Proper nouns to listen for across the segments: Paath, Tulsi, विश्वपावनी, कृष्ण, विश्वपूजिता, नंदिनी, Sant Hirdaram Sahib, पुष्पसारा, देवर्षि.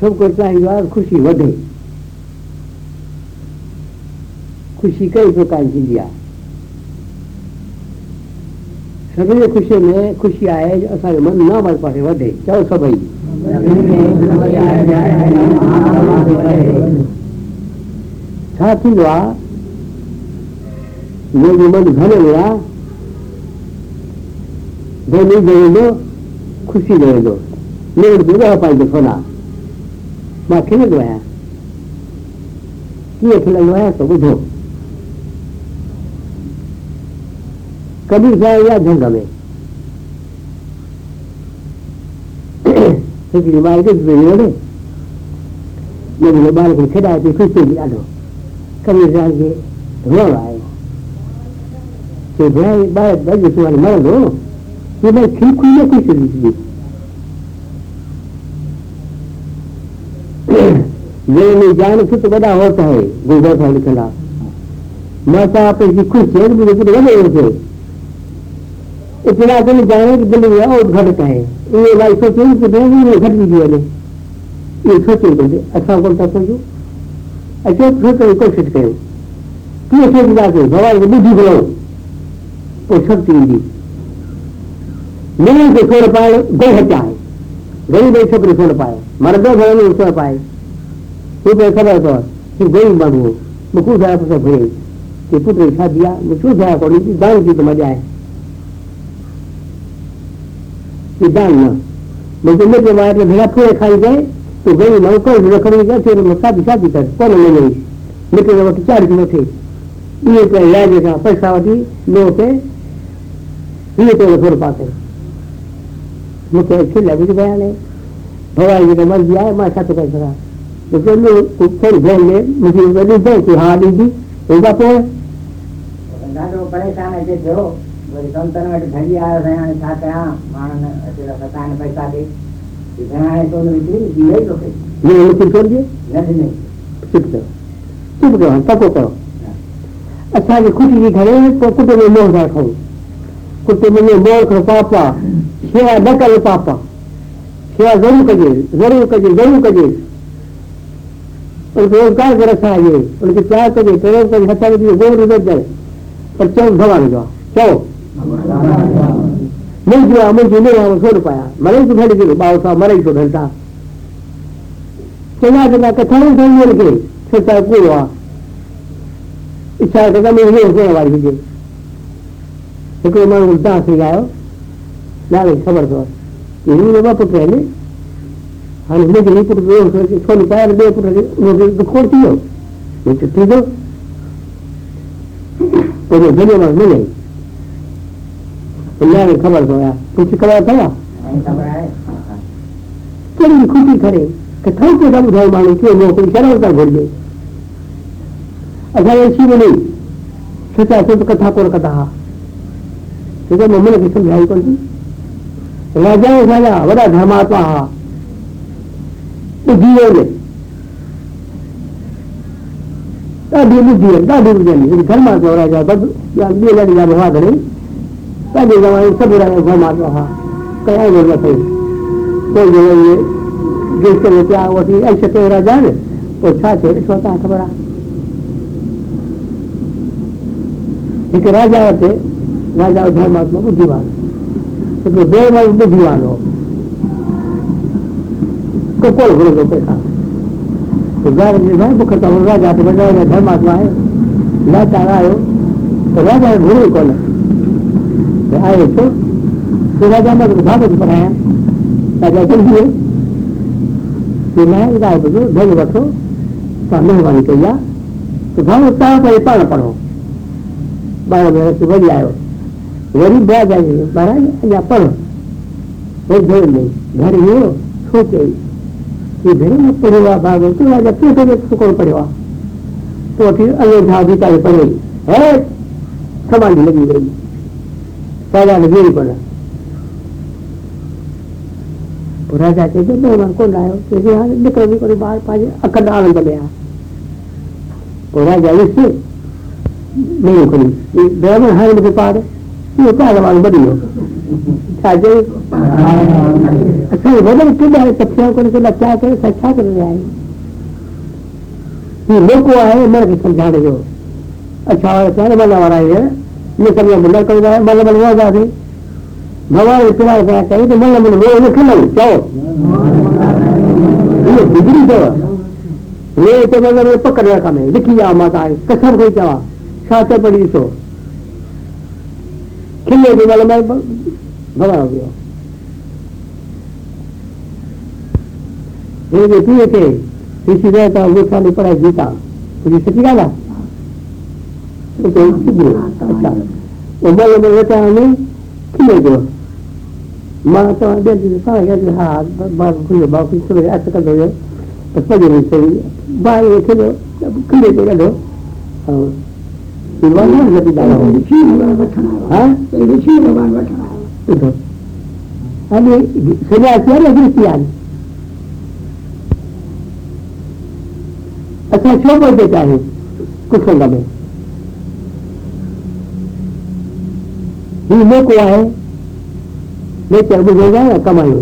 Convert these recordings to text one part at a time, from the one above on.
सबको परिवार खुशी बढ़े। खुशी कई प्रकार की दिया, सभी खुशी में खुशी आए जो असारे मन ना बढ़ पासे बढ़े। चलो सभी मन घन हुआ धनी दे दो खुशी दे दो पाई सोना माखी ने गवाया कि अखिल गवाया तो बुझो कभी जाए या झंडा में बाल को खेदाए थे खुश होगी आधो कभी जाएंगे धुआं आए तो भाई बाय बजे तुम्हारे मर दो ये मैं ठीक हुई मैं खुश होगी मेरे जान से तो बड़ा होता है गुजर था लिखना माता आप खुश है इतना तो जाने की दिल में और घटता है ये भाई सोचे घट भी जीवन ये सोचे बोले अच्छा बोलता सोचो अच्छा सोचो कोशिश करो तू सोच जाते भगवान को बुद्धि बनाओ और शक्ति दी मेरे को छोड़ पाए गो हत्या है गरीब छोकरे छोड़ पाए मर्दों भगवान छोड़ पाए खबर तो कि गरीब मांगो मुकू जाया तो भरे कि पुत्र छा दिया मुझको जाया पड़ी कि दान की तो मजा है कि दान ना मुझे मेरे मारे भेड़ा पूरे खाई गए तो गरीब मांग को रखने गया तेरे में शादी शादी कर कौन ले गई मेरे वक्त चार किलो थे ये तो इलाज का पैसा वाली लोग थे ये तो छोड़ पाते मुझे अच्छे लगे बयान है भगवान जी ने मर दिया है माँ साथ पैसा तो फिर जाएंगे मुझे परेशान है जो संतन वट भली आयो रहण छा कया मानन अचेला पता न पैसा दे जनाए तो निकली जीए तो कई ये कुछ कर दिए नहीं नहीं चुप रहो तको करो अच्छा ये खुशी की घरे को कुटे में मोह रखो कुटे में मोह कर पापा सेवा न कर पापा सेवा जरूर कजे रोजगार कर रखा है ये उनके प्यार करिए प्रेम करिए हत्या करिए गोर उधर जाए पर चौक भगवान जाओ चौक नहीं जुआ मुझे नहीं हम छोड़ पाया मरे तो घट गए बाबू साहब मरे तो घंटा चला चला कथा में सही लगे छोटा को हुआ इच्छा कदम नहीं होने वाली थी लेकिन मैं उल्टा से गया ना नहीं खबर तो यही लोग पुत्र है हाल में नहीं पुत्र रोज छोड़ पाया दे पुत्र रोज दुख होती हो ये छुट्टी दो तो ये धन्य मांग नहीं अल्लाह ने खबर सोया कुछ खबर था कड़ी खुशी करे कथा के सब उधार मांगे क्यों नौकरी करा होता भूल गए अगर ऐसी में नहीं सोचा तो कथा कौन कथा सोचा मम्मी ने समझाई कौन थी राजा राजा बड़ा धर्मात्मा राजा धर्मात्मा बुद्धिमान हो को कोई घोड़े को पैसा तो गाय भाई वो करता हूँ राजा तो बजाएगा धर्मात्मा है लाता आयो तो राजा घोड़े कौन है आए तो राजा मत भागवत पढ़ाया राजा चल दिए तो मैं गाय बजो धन रखो तो मेहरबानी करिया तो भागवत पर पाना पढ़ो 12 बजे से वही आयो वही ब्याह जाएंगे महाराज या पढ़ो वही घर नहीं घर ही सोचे ये भेड़े में पड़े हुआ भाग तो राजा पेटे कौन पड़े हुआ तो फिर अयोध्या गीता में पड़े है समाधि लगी गई राजा ने मेरी पड़ा तो राजा कहते मेहमान कौन आयो क्योंकि यहाँ निकल भी करो बाहर पाजे अखंड आनंद में यहाँ तो राजा इससे नहीं करी ब्राह्मण हार मुझे पार ये क्या जवान बड़ी हो क्या करे सच्चा कर लोग आए मेरे समझा रहे हो अच्छा क्या बना वाला है ये सब मुला कर रहा है बल्ला बनवा जा रही भगवान इतना ऐसा कहे तो बल्ला बनवा खिला चाहो बिगड़ी जाओ ये तो मतलब पकड़ रखा मैं लिखी जा माता है कसर कोई क्या साथ पड़ी सो खिले भी वाला मैं भरा हो गया ये पिए थे किसी तरह तो वो खाली पड़ा जीता पुलिस से पिघाला तो अच्छा वो बोले मैं बेटा हमें खिले दो माता बेटी सारा गया हाथ बार खुले बाकी सब ऐसा कर दो पजरी से बाय थे लो खड़े थे लो और सिलवान ने भी डाला है हां ये ऋषि भगवान बैठा है अभी सुबह से लगी थी आज अच्छा छोड़ देता है कुछ संग में ये लोग हुआ है ले चल जाएगा या कमाई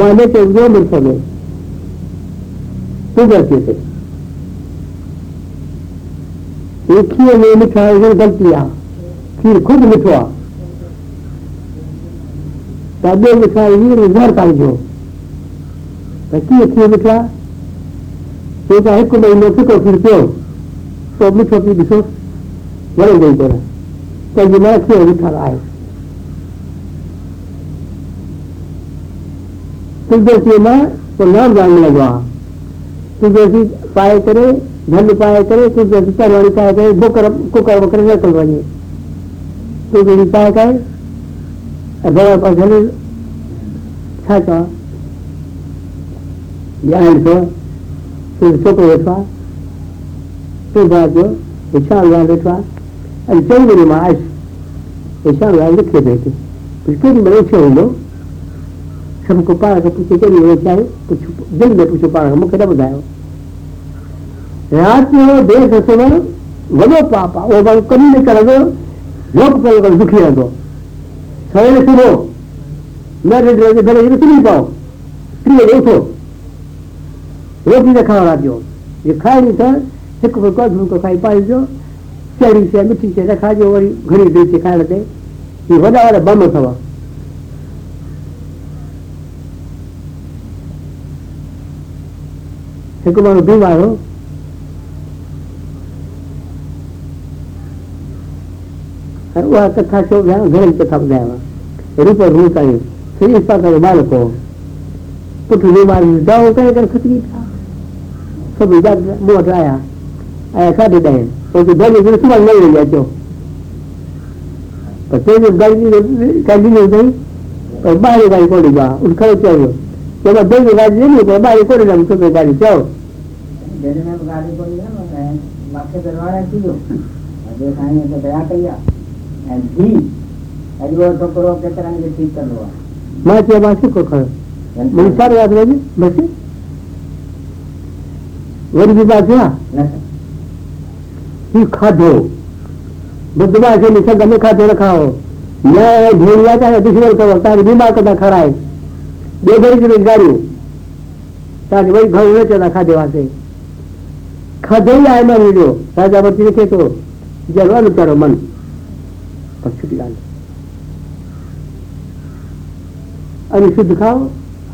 माने तो जो मिल सके गलती से एक ही में मिठा गलतियां फिर खुद मिठवा तब मिठाई रोजगार पाइजो की मिठा तो चाहे को महीनों से तो फिर क्यों तो मिठो की दिशो बड़े गई तेरा तो बिना क्यों मिठा आए कुछ गलती में तो नाम जानने लगा तू जैसी पाए करे धन पाए करे तू जैसी चलवाणी पाए करे वो कुकर वकर न करवाइए तू जैसी पाए करे बड़ा पास छाचा जान सो फिर छोको बैठवा फिर बात जो इच्छा उगान बैठवा अरे चल मेरी माँ इच्छा उगान लिखे बैठे उसके भी बड़े अच्छे होंगे हमको पारा का पूछे के लिए चाहिए कुछ दिन में पूछो पारा हमको क्या बताया रात में देश सुनो वो पापा वो बाल कमी नहीं करो लोग पर दुखी रह दो सवेरे सुनो मेरे डर भले ये सुन पाओ प्रिय उठो रोटी ना खाओ रात जो ये खाए नहीं सर एक फुलका झुमको खाई पाई जो चेरी से मिठी से रखा जो वरी घड़ी देर से खाए रहते ये वडा वाला बम सवा मारो बीमार हो वह कथा छो घड़ी कथा ॿुधायांव रूप रूप ताईं सॼी पा करे मालिक हो पुटु बीमारी दवा करे करे खतरी सभु मूं वटि आया ऐं साढे ॾहें पोइ दर्जी सुभाणे न वेंदी अचो पर पंहिंजो गाॾी गाॾी न हुई पर ॿाहिरि गाॾी कोन ईंदो आहे उन खड़ो चयो वियो चलो दर्जी गाॾी ॾिनी पर ॿाहिरि कोन ईंदमि सुबुह गाॾी चओ देर में गाड़ी बोली है मैं माथे दरवाजा की जो जो खाने से दया किया एंड भी अजो तो करो के तरह से ठीक कर लो मैं के बात को कर मैं सारे याद रहे बस और भी बात है ना तू खा दो बदवा से निशा गले खा दे रखाओ मैं ढोलिया का दूसरे को होता है बीमार का खड़ा है दो बड़ी की गाड़ी ताकि भाई घर में चला खा देवा से खदे आए ना वीडियो राजा बच्ची लिखे तो जलवा करो मन पर छुट्टी डाल अरे शुद्ध खाओ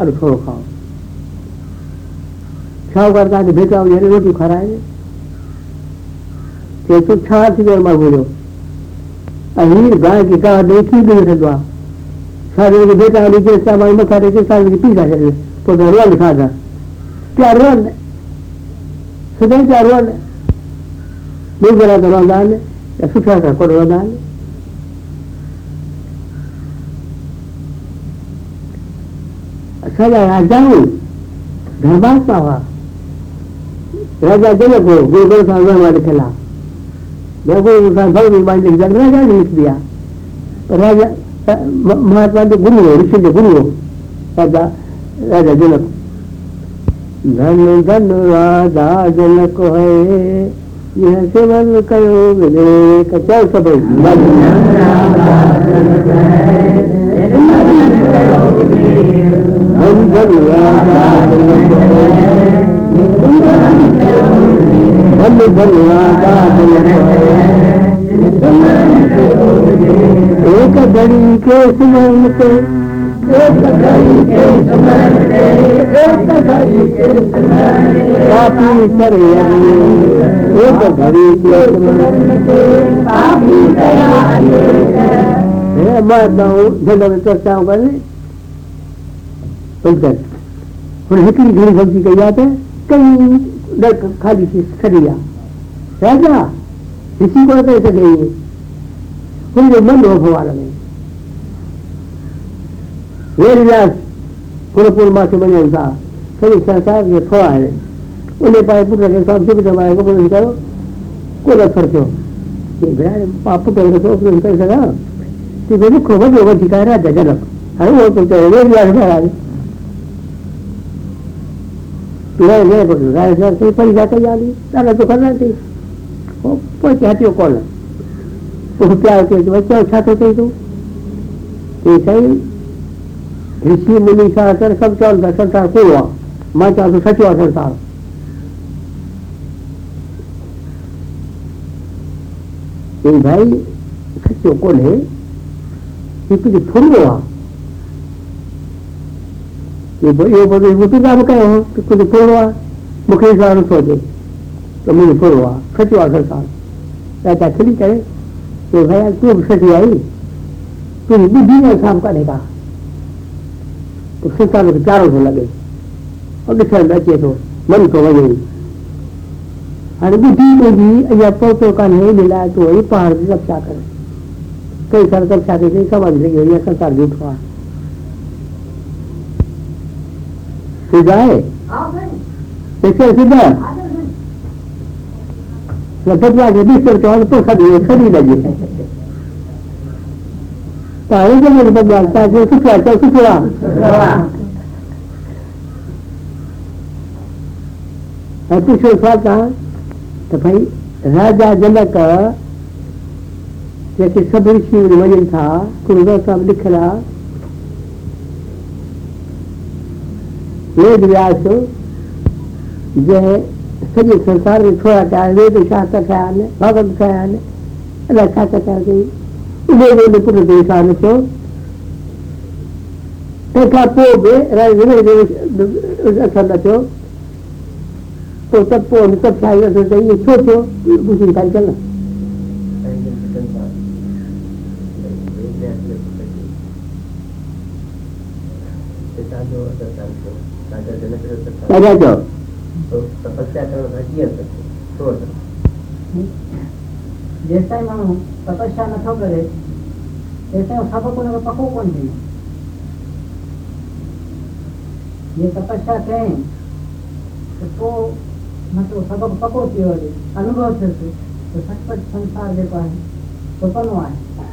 अरे छोड़ो खाओ छाव करता है बेटा रोटी खा रहा है तो छा थी मार बोलो अहिर गाय की कहा देखी नहीं सकवा सारे बेटा नीचे सामान में खा रहे सारे पी खा रहे तो रोल लिखा था क्या रोल सुधर चार रोज़ रोंदा या सुठा सां कोन रोंदा असांजा राजाऊं दरबार सां हुआ राजा जनक हो गुरुगुरु सां रहमा लिखियल आहे गुरुगुरु सां भई मान लिख राजा जी लिखबी आहे राजा महात्मा जो गुरु हो ऋषि जो गुरु हो राजा राजा जनक धन धन राधा जनक है यह सेवन कयो मिले कचौ सब धन राधा जनक है एक घड़ी के समय पे पापी करे एक घड़ी के मैं चर्चा करने हिकड़ी घड़ी सब्जी कई जाते कई खाली छड़िया राजा इसी को कह सकेंगे उनके मन हो भगवान में वेरदास कुलपुर मां से बने था सभी संसार के थोड़ा है उन्हें पाए पुत्र के साथ जो भी दबाए को बोल करो को रखो क्यों ये बड़ा पाप को रखो उसको कर सका कि मेरे को वो अधिकार है जगह अरे वो तो वेरदास का ले बोल राय सर से पर जाके याली ताला तो करना थी वो कोई कहती हो कौन तो प्यार के बच्चे अच्छा तो कहीं तो ऐसे ही ऋषि मुनि का कर सब चल दर्शन था को हुआ मैं चाहता सच्चा असर था ये भाई सच्चो कौन है ये कुछ थोड़ी हुआ ये मुझे काम कयो हो कि कुझु थोरो आहे मूंखे सारो सोचे त मुंहिंजो थोरो आहे सचो आहे सरकार राजा खिली करे तो भैया तूं बि सची आई तूं ॿुधी न साम काॾे का तो सरकार खे चारो थो लॻे ऐं ॾिसण में अचे थो मन थो वञे हाणे ॿुधी पंहिंजी अञा पहुतो कान्हे इन लाइ तूं वरी पहाड़ जी रक्षा कर कई साल रक्षा कई समाज लॻी वई आहे सरकार बीठो आहे जाए बदला के बिस्तर चौन तो खड़ी लगी बदला सुखड़ा पूछो छा तो भाई राजा जनक जेके सब ऋषि वञनि था साहब लिखल है वेद व्यास जो है सॼे संसार में थोरा कया आहिनि वेद शास्त्र कया आहिनि भॻवत कया आहिनि अलाए छा छा कया अथई उन पुट ते वीचारु कयो तंहिंखां पोइ बि असरु न थियो पोइ त पोइ हिन सभु छा इहो छो थियो ॿुधी काई कनि राजा जो तो तपस्या करो रखिए तो जैसा ही मानो तपस्या न थो करे ऐसे वो सब को पको कौन दी ये तपस्या करें तो मतलब सब को पको थी और अनुभव से तो सचपच संसार देखो है तो पनो है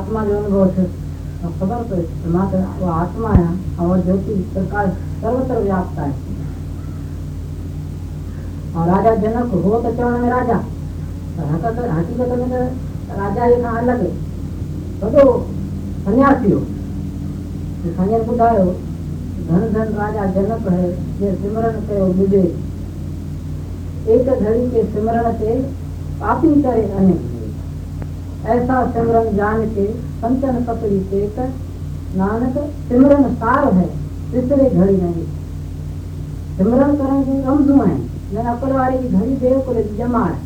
आत्मा जो अनुभव से खबर तो मात्र वो आत्मा है और ज्योति प्रकाश सर्वत्र व्याप्त है और राजा जनक हो तो चरण में राजा हकीकत में तो राजा ये कहाँ अलग है बड़ो सन्यासी हो साइया बुधायो धन धन राजा जनक है ये सिमरन कयो बुझे एक घड़ी के सिमरन से पापी करे अनेक ऐसा सिमरन जान के संचन कपड़ी चेत नानक सिमरन सार है तीसरे घड़ी नहीं सिमरन करेंगे रमजू है न अकल वारे की घड़ी देव को जमा है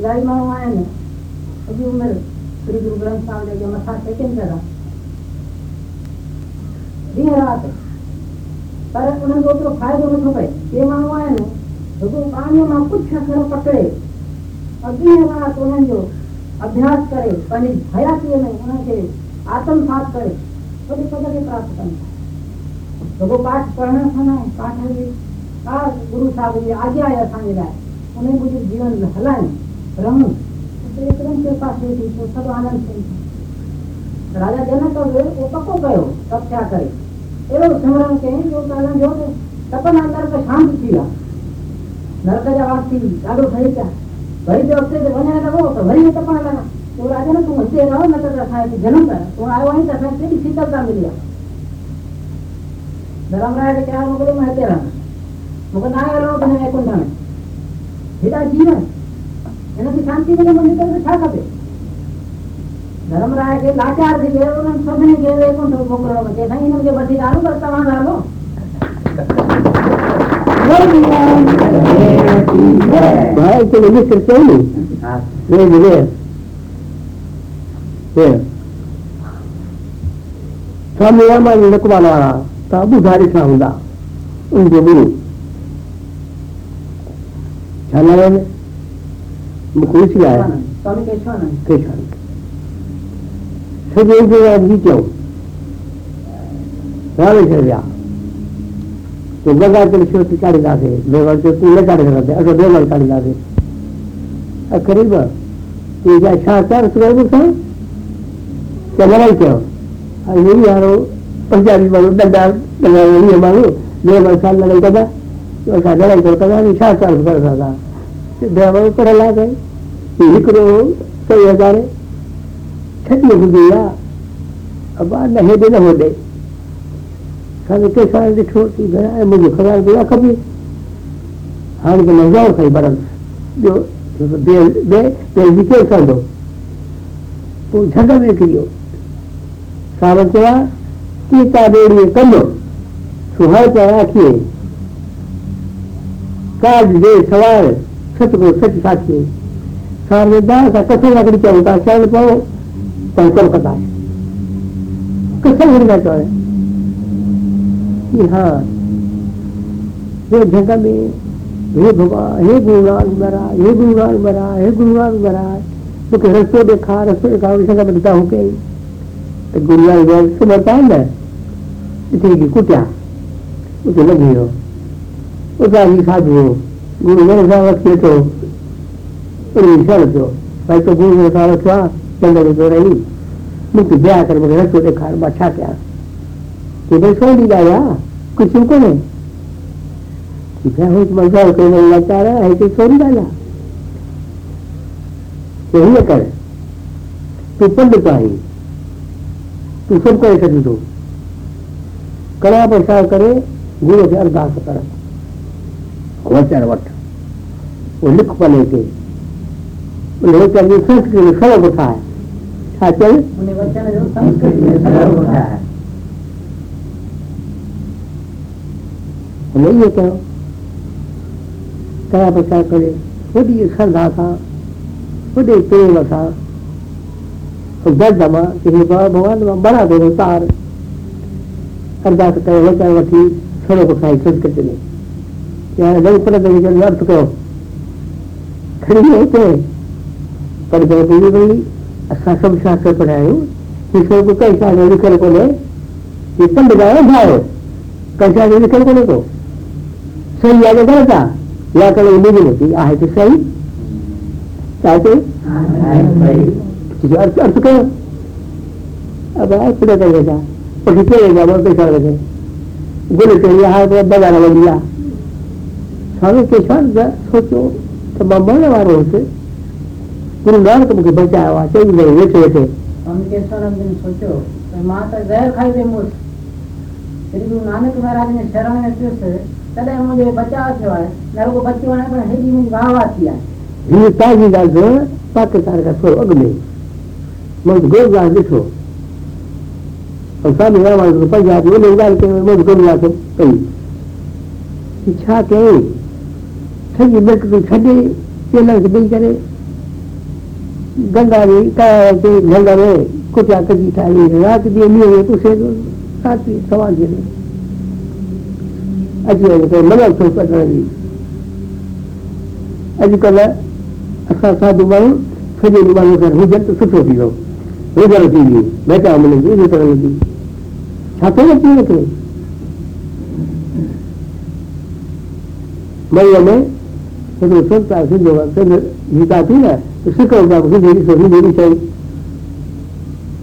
इलाही माण्हू आहिनि अॼु उमिरि श्री गुरु ग्रंथ साहिब जे मथां टेकनि पिया ॾींहुं राति पर उन्हनि खे ओतिरो फ़ाइदो नथो पए के माण्हू आहिनि रुगो पाणीअ मां कुझु अखर पकिड़े ऐं ॾींहुं राति उन्हनि जो अभ्यास करे पंहिंजी हयातीअ में हुनखे आत्मसात करे वॾे पद खे प्राप्त कनि था रुगो पाठ पढ़ण सां न आहे पाठ जी का गुरू साहिब जी आज्ञा आहे असांजे लाइ उन मुंहिंजो जीवन हलाइनि रहूं हिकदमि कृपा थिए थी पोइ सभु आनंद थिए थो राजा जनक बि उहो पको कयो तपस्या करे अहिड़ो सिमरन कयईं जो ॻाल्हि जो तपन अंदर त शांति थी विया नरक जा वासी ॾाढो ठही पिया वरी जो अॻिते वञणु लॻो त वरी तपाइण लॻा तो राजा ने तुम हंसते रहो न तो जन्म कर तुम आए वहीं तथा शीतलता मिली धर्मराज क्या मुकदे में हंसते रहना मुकद आया रहो तुम्हें कुंडा में हिता जीवन એનાથી શાંતિ મને મંદિર છાક આપે ધર્મરાય કે લાચાર થી ગયેલો સભને ગયેલો એ પણ છોકરો કે નહીં એમ કે બધી દારૂ કરતા વાંધો આવો ભાઈ તો મને કરતો નહીં હા એ મને કે સમયમાં લકવાના તાબુ ધારી થાઉંદા ઉંજે બોલું ચાલે मुकुशी आया स्वामी केशवानंद सब एक जगह बीते हो रावे चलिया तो गंगा के छोटे काढ़ी जाते देवर से पूरे काढ़ी जाते अगर देवर काढ़ी जाते करीब ये जा छात्र सुबह से चला रहे थे और यही यारो पंजाबी वालों डंडा डंडा ये मारो देवर साल लगता था और काढ़ा करता था छात्र करता था देवर पर ला गए हिकड़ो कई हजारे छठी गुजरिया अब नहीं दे न हो दे सारे के सारे छोटी घर मुझे खबर दिया कभी हार के न जाओ कहीं बरस जो दे दे दे विकेल कर दो तो झगड़ा में करियो सावन चला टीका बेड़ी कर लो सुहाय चला किए काज दे सवाल सच को सच साथी सामने दास कसम लकड़ी क्या होता है चल पाओ पंकल कदा कसम लकड़ी क्या है कि हाँ ये जगह में हे भगवान हे गुरुनाथ महाराज हे गुरुनाथ महाराज हे गुरुनाथ महाराज तो के रस्तों देखा जगह में बिता होके तो गुरुनाथ महाराज से बताए ना इतनी कुटिया उसे लगी हो उसका ही साधु हो गुरु मेरे साथ तो रखो भाई तो गुरु मेरे साथ रखा जंगल तो रही मुझे ब्याह कर मेरे रसो देखा बाछा क्या कि भाई सो नहीं जाया कुछ को नहीं कि भाई हो तुम्हारे घर कोई नहीं लगता रहा है कि सो नहीं जाया यही न कर तू पंडित आई तू सबको ऐसा दे दो कड़ा प्रसार करे गुरु से अरदास कर वचन वट वो लिख बने थे संस्कृत में सरल होता है हमें ये कहो क्या प्रचार करे खुद ये श्रद्धा था खुद एक प्रेम था दर्द दमा कि भगवान बड़ा दे दो तार अरदास करे वचन वठी सरल होता है संस्कृत में यार नहीं पता नहीं कि अर्थ करो खड़ी नहीं थे पर मैं बोली भाई अच्छा सब शास्त्र पढ़ाए किसी को कैसा नहीं निकल को ले ये पंड जाए भाई कैसा नहीं निकल को ले तो सही आगे गलता या कल नहीं मिलती आ है तो सही चाहते अर्थ अर्थ करो अब अर्थ पता करेगा पढ़ी करेगा बहुत पैसा लगे बोले तो यहाँ बजाना बन गया स्वामी केशवानंद सोचो तो मरने वाले होते गुरु नानक मुझे बचाया हुआ चल नहीं वेचे थे स्वामी केशवानंद ने सोचो तो माता जहर खाई दे मुझ श्री गुरु नानक महाराज ने शरण में पीस तदे मुझे बचा छो है नर को बच्ची वाला पर हेजी में वाह आती है ये ताजी गाल जो पाकिस्तान का छोर अगले मुझ गोगा दिखो और स्वामी रामानंद को पंजाब में ले जाके मुझ गोगा से कही इच्छा के छजी मिर्क तो छजे तेलर से बी करे गंगा में काया गंगा में कुटिया कजी ठाई रात दिए लिए हुए उसे साथ ही सवाल दिए अच्छे मना सो कर रही अजकल असा साधु मानू छजे मानू कर हुजन तो सुठो थी वो हुजन थी हुई बेटा मिले जी इन तरह जी छापे नथी निकिरे मई में हिकिड़ो संता सिंधो सिंध गीता थी न त सिखो पिया सिंधी ॾिसो सिंधी चई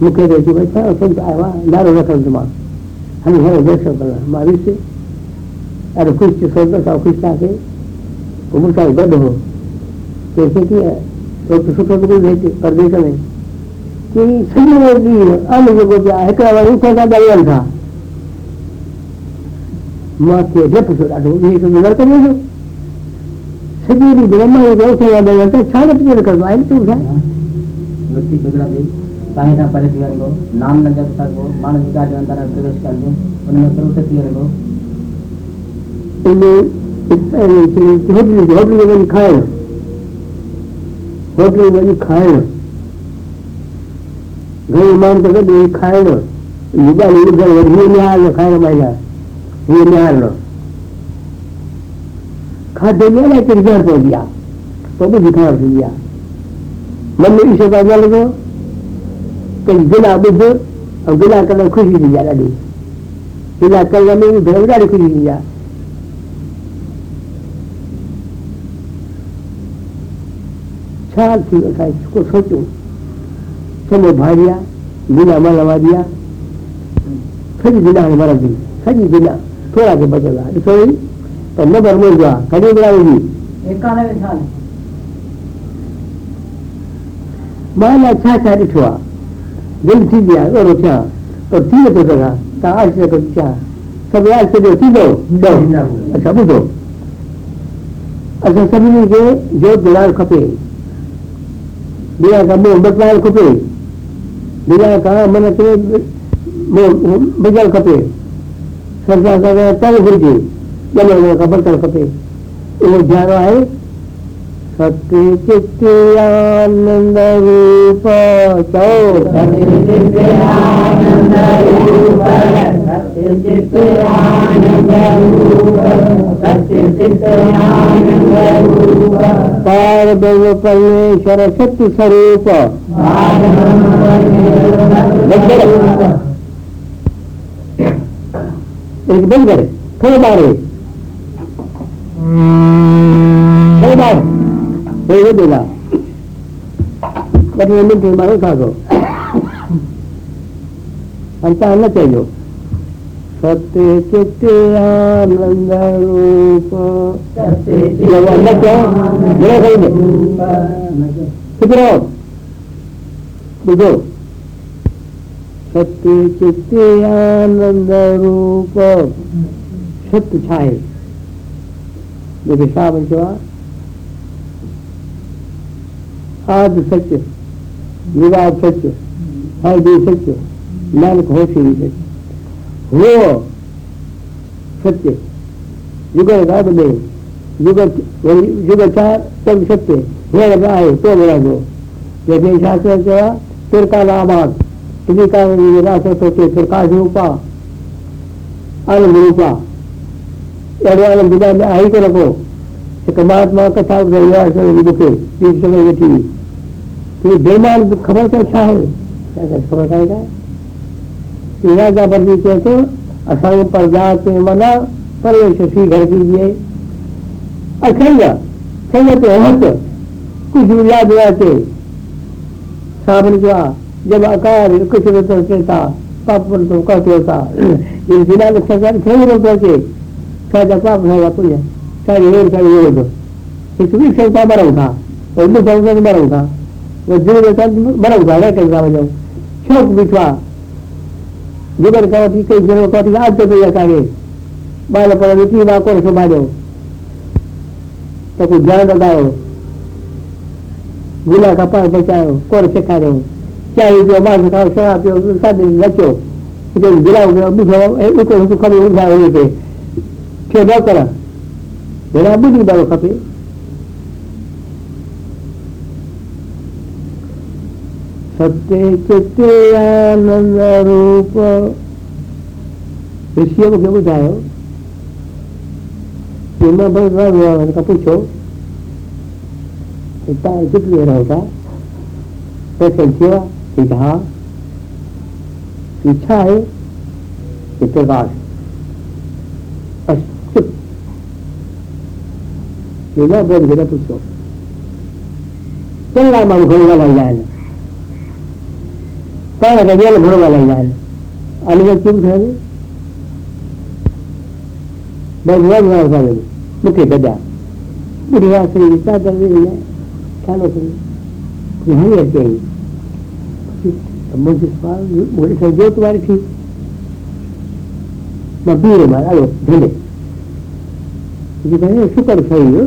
मूंखे चई भई छा संत आयो आहे नारो रखंदोमांसि हाणे हेड़ो दर्शन करण मां वियुसि ॾाढो ख़ुशि थियो संत सां ख़ुशि थियासीं पोइ मूंसां गॾु हो चईसि कीअं तो सुठो निकिरी परदेस में कि सॼे ॾींहुं अन जेको बि आहे हिकिड़ा वरी उथो था ॻाल्हाइनि था मूंखे झटि थियो ॾाढो हिकु गुज़र करे वियो सॼे ॾींहुं ब्रह्मा जो उथो था ॻाल्हाइनि था छा नथी करे कंदो आहे तूं छा व्यक्ति गुज़रा बि साईं सां परे थी वञो नाम न जप सघो माण्हू विकार जे अंदरि प्रवेश कंदो उनमें प्रवृत्त थी वञो होटल वञी खाइण घणो माण्हू त गॾु खाइण खाइण महिल हीअ निहारणो खाधे में अलाए कहिड़ी ज़र पवंदी आहे पोइ बि ॾिखार थींदी आहे मन में ईशो था ॻाल्हायो कॾहिं गिला ॿुध ऐं गिला करण ख़ुशी थींदी आहे ॾाढी गिला करण में बि घर में ॾाढी ख़ुशी थींदी आहे छा थी को सोचो चलो भाॼिया बिना मां लवा दिया सॼी बिना हाणे मरंदी सॼी बिना थोरा खे बचंदा ॾिसो वरी त न भरमंदो आहे कॾहिं बिना हुई मां अलाए छा छा ॾिठो आहे दिलि थींदी आहे ओहिड़ो थिया पर थी नथो सघां तव्हां आश न कयो छा सभु यादि सॼो थींदो अच्छा ॿुधो असां सभिनी खे जोत जलाइणु खपे बिना का मोह बचाइणु खपे बिना का मन खे मोह बचाइणु खपे सरकार सां तंग घुरिजे ॼमण खां बचणु खपे इहो ध्यानु आहे सत्य चित आनंद रूप चओ पार ब्रह्म परमेश्वर सत्य स्वरूप एक बंद करे थोड़ी बारे थोड़ी बार थोड़ी बोला बट मैंने थोड़ी बार उठा दो ऐसा होना चाहिए सत्य चित्त आनंद रूप बुझो सत्य चित्त आनंद रूप सत्य छाए जेके छा बि चयो आहे आदि सत्य विवाद सत्य हल्दी सत्य नानक होशी सत्य हो सत्य युग राग में युग युग चार तब सत्य हेर आहे तो बराबो जॾहिं शास्त्र चयो आहे तुर्काल आबाद तुम्हें कारण रास सोचे तुर्काश रूपा आनंद रूपा अहिड़ो आनंद दुनिया में आई को रखो हिकु महात्मा कथा मूंखे समय वेठी हुई तुंहिंजी बेमान ख़बर अथव छा आहे ख़बर काहे का राजापी चए थो असांजे परदा ते माना परवेश थी घर थीजे अखंड खंड ते हथ कुझु यादि अचे साबुण जो आहे जब अकार कुझु नथो अचे था पापड़ थो कटियो था इन बिना लक्षण खणी नथो अचे छाजा पाप हुआ पुञ सारी हेर सारी हेर हिकु बि शइ था मरूं था उन शइ मरूं था उहो दिलि मरूं था कंहिं सां वञूं शौक़ु बीठो आहे जुगर कयां थी कई जुड़ो कयां थी यादि थो पई असांखे ॿार पर ॾिठी मां कोन सुभाणे त कोई ध्यानु लॻायो गुनाह खां पाण बचायो कोन सेखारियो चाहे पियो माण्हू खां शराब पियो साधे नचो हिते गुलाब पियो ॿुधो हिकु हिकु खणी ॿुधायो हुन ते थियो न कर हेॾा ॿुधी ॾाढो खपे सत्य चित आनंद रूप ऋषिअ मूंखे ॿुधायो की मां भॻवान हुन खां पुछो तव्हां किथे रहो था पैसनि थियो आहे ठीकु हा इच्छा आहे हिते बास बसि चुप न बोल खे न पुछो चङा माण्हू घणो ॻाल्हाईंदा आहिनि पाण खे ॿियनि घणो ॻाल्हाईंदा आहिनि अलॻि चुप थिया भॻवान सां वञे मूंखे कढा ॿुढी वासरी छा कंदी हाणे अचे मुझे समझो तुम्हारी ठीक धने शुक्र थयो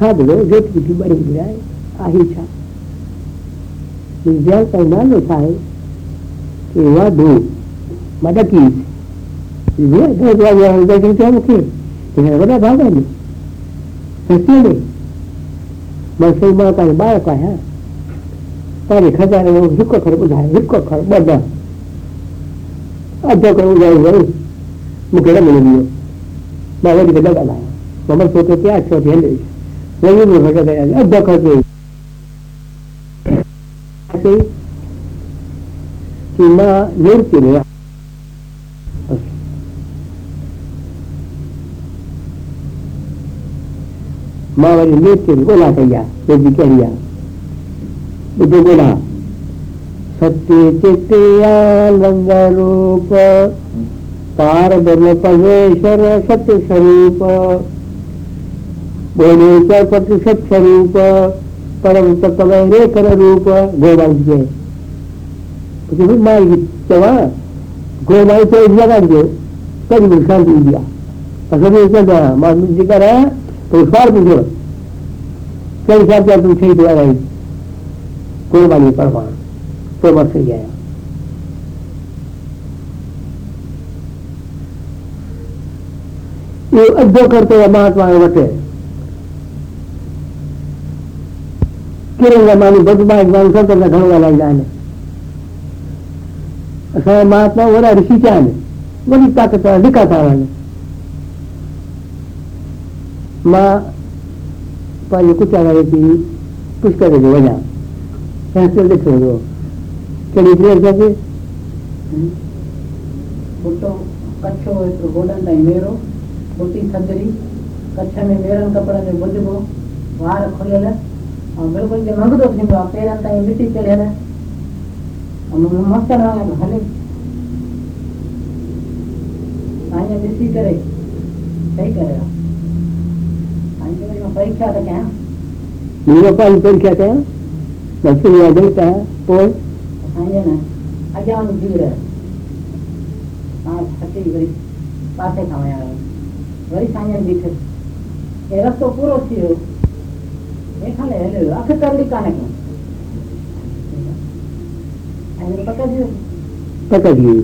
साधलो ज्योति की बनी जाए आही छा विद्या करनालो थाय के वा दो मदकी ये दो दो या दो के तो मुके ये बड़ा भागा नहीं सस्ती नहीं मसे बा का बाय का है तारे खजाने वो हिक कर बुझाए हिक कर बदा अदो करू जाए मुकेला मिलियो बाबा जी गदा गाला ममर सोते क्या छो दे ले वही मुझे गदा अदो कर से कि मां निर्ति में मां वाली निर्ति गोला कया तो भी करिया बुद्ध गोला सत्य चित्तया लंगरूप तार ब्रह्म परमेश्वर सत्य स्वरूप बोले पर पति सत्य स्वरूप परम तत्वय रे कर रूप गोवांगे तो भी माय तवा गोवाई से लगांगे कभी निशान दिया अगर ये ज्यादा मालूम जिक्र है तो फार बुझो कई साल तक तुम ठीक रहा गोवाई परवा तो मर से गया ये अद्भुत करते महात्मा बटे किरंगा मानी बदमाश मानी सब करना ढंगा लग जाने असा महात्मा वरा ऋषि क्या ने बड़ी ताकत वाला लिखा था वाले माँ पाली कुछ आगे की कुछ कर दे वजह फैसले लिख दो क्या लिख रहे कैसे बोटो कच्चो है तो गोलन नहीं मेरो बोटी सजरी कच्चे में मेरन कपड़ा में बुझबो वार खोलेला और बिल्कुल जो मंगदो अपने बाप पे रहता है मिट्टी के लेना हम मस्त रहा है भले आने बिसी करे सही करेगा आने में परीक्षा था क्या मेरे पास परीक्षा था बच्चे याद देता है और आने ना अजान जी रहा आज सच्ची बड़ी बातें खाया बड़ी साइया दिखे ये रस्तो पूरा थी हो देखा ले ले आखिर कर ली काहे को अरे पता जी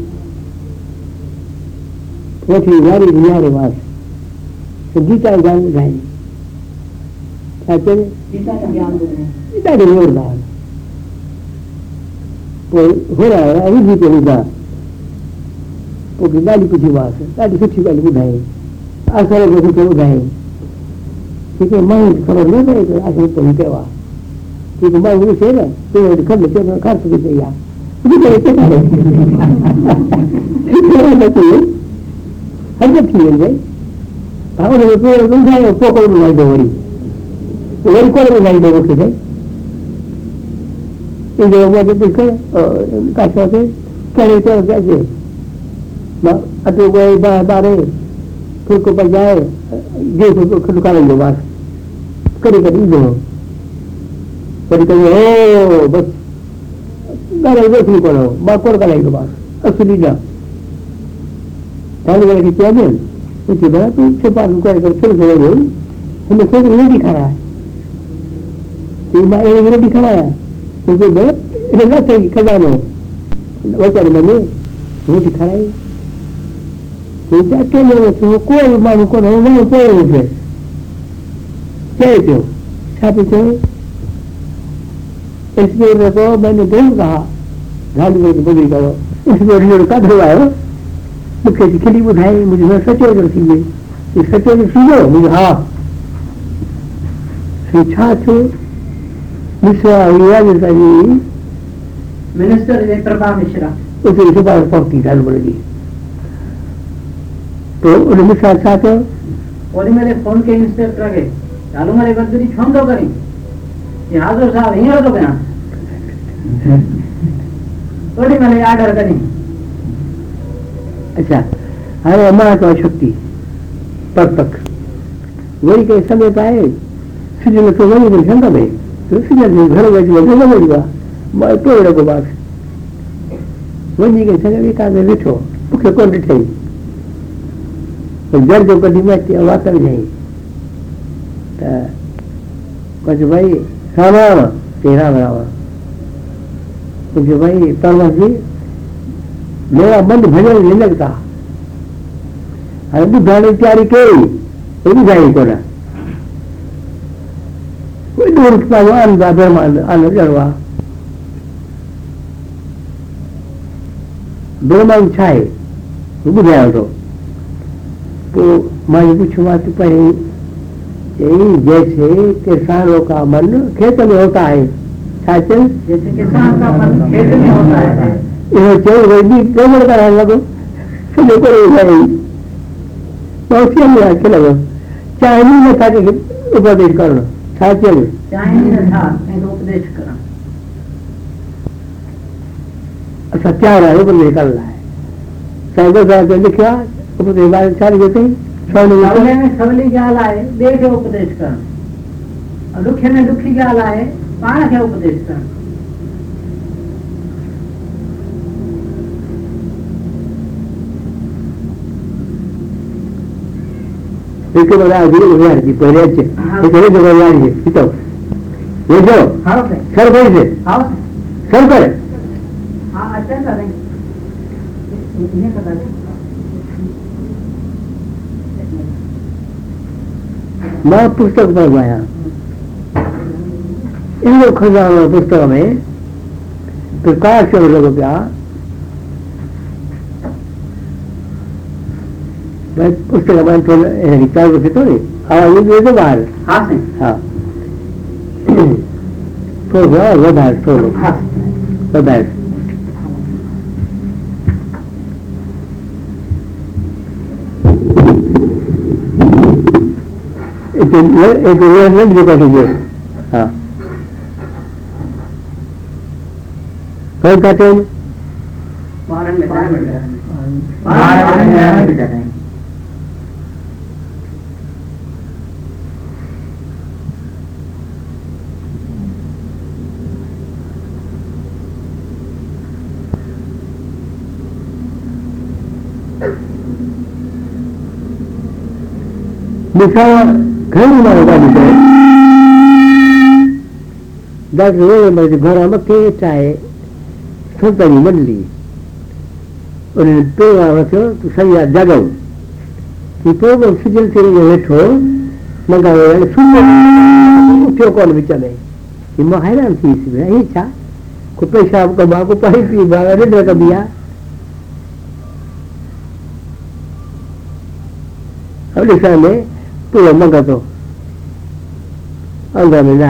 वो थी यारी यारी वास गीता ज्ञान जाए कहते गीता का ज्ञान देने गीता के और बात वो हो रहा है अभी भी तो होगा वो गीता की कुछ वास है ताकि कुछ वाली बुझाए आखिर वो तो बुझाए क्योंकि मैं खबर नहीं पड़ेगी आखिर तो ही कहवा क्योंकि मैं वो शेर है तो खबर लेते हैं खर्च भी चाहिए अभी तो ऐसे कर हर जब ठीक है भाई हाँ उन्हें तो तुम जाए तो कोई नहीं दो वरी वरी कोई नहीं दो किसे ये जो वो जब इसके काशों से क्या लेते हैं क्या जे ना अतः वो बार बारे खुद को बजाए ये तो खुद का नहीं बात करी करी जो पर तो ओ बस दादा ये ठीक करो बाकोर का नहीं बात असली ना ताले वाले की चैनल ये तो बात से बात कर कर चले गए हमें कोई नहीं दिखा रहा है ये मैं ये दिखा रहा है मुझे बहुत लगा था कि खजाना वो कर मैंने वो दिखा रहा है तो जाके लोगों को कोई मालूम को नहीं है कोई उसे चाहिए छापे चाहिए इसलिए देखो मैंने देव कहा धान में बुरी करो इसलिए रियल का धोवाओ मुझे खिली बुझाई मुझे सचो रसी में ये सचो रसी हो मुझे हाँ शिक्षा छो मिश्रा हुआ जैसा जी मिनिस्टर ने प्रभा मिश्रा उसे इस बार पहुंची धान बोल दी तो उनमें साथ साथ बोले मेरे फोन के इंस्पेक्टर के चालू मेरे बदरी छोड़ दो करी यहाँ तो साहब यहीं हो तो क्या बोले मैंने आर्डर करी अच्छा अरे हमारा तो शक्ति पर तक वही के समय पाए सीधे में तो वही दिन शंका में तो सीधे घर में जो लगा हुआ मैं तो इधर को बात वञी करे सॼो कादे वेठो तोखे कोन ॾिठई पर जड़ जो कॾहिं मां चयो वातल जाई त कुझु भाई सावा तेरा वावा कुझु भाई परवासी मेरा मन भॼण न लॻता हाणे ॿुधाइण जी तयारी कई एॾी जाई कोन कोई दूर पावान बाबा मान आलो जड़वा ब्रह्मांड छाए ॿुधायां थो पोइ मां पुछोमांसि पहिरीं चई जैसे किसानों का मन खेत में होता है छा चई जैसे किसान का मन खेत में होता है इहो चई वरी गड़बड़ कराइण लॻो सॼो करे विझाई पहुची में अचे लॻो चाहिनी नथा कंहिंखे उपदेश करणो छा चई चाहिनी नथा कंहिंखे उपदेश करणो असां तयारु आहियूं उपदेश करण लाइ साईं साहिब लिखियो आहे उपदेश बारे छा लिखियो अथई सवले में सवली ॻाल्हि आहे ॿिए खे उपदेश करणु ॾुखे में ॾुखी ॻाल्हि आहे पाण खे उपदेश करणु हिकु ॿुधायो धीरे विहार जी पहिरियों अचे हिकु हिकु विहार जी हितो वेझो हा सर भाई से हा सर पर हा अचनि था इन्हें पता है मां पुस्तक पढ़वाया इन लोग खजाना पुस्तक में प्रकाश चढ़ लॻो पिया भई पुस्तक मां थोरो रिचार्ज थो नी आवाज़ ॾिए थो ॿार हा साईं हा थोरो वधाए थोरो हा वधाए एक रेस्टोरेंट जो कर दीजिए हाँ कब का टाइम लिखा घणी महिल गाॾी करे डॉक्टर वेमल घर में केट आहे संत जी मंडली उन्हनि पेवा रखियो त सैया जॻाऊं की पोइ बि सिजल ते वेठो लॻायो सुम्हो उथियो कोन विच में की मां हैरान थी वियुसि हे छा को पेशाब कबा को पाणी पीबा ॾिढ कबी आहे अहिड़े साल पूरा मंगा तो अंदर में ना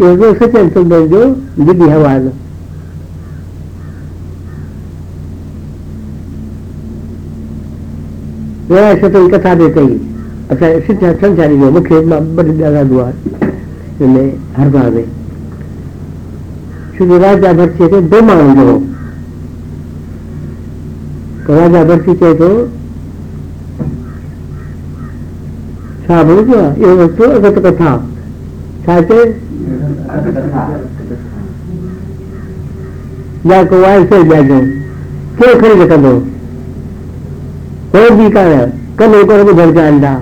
ये सचन तुम जो विधि हवा शतन कथा दे कई अच्छा सिद्धा संसारी जो मुख्य दुआ हर बार में शुरू राजा भर्ती थे दो माण्हू जो तो राजा भर्ती चए तो छा भुलिजो इहो वस्तु अगत कथा छा चए या को वायसे ॾियाजो केरु खणी रखंदो को बि कान कॾहिं कोन ॿुधंदा अंडा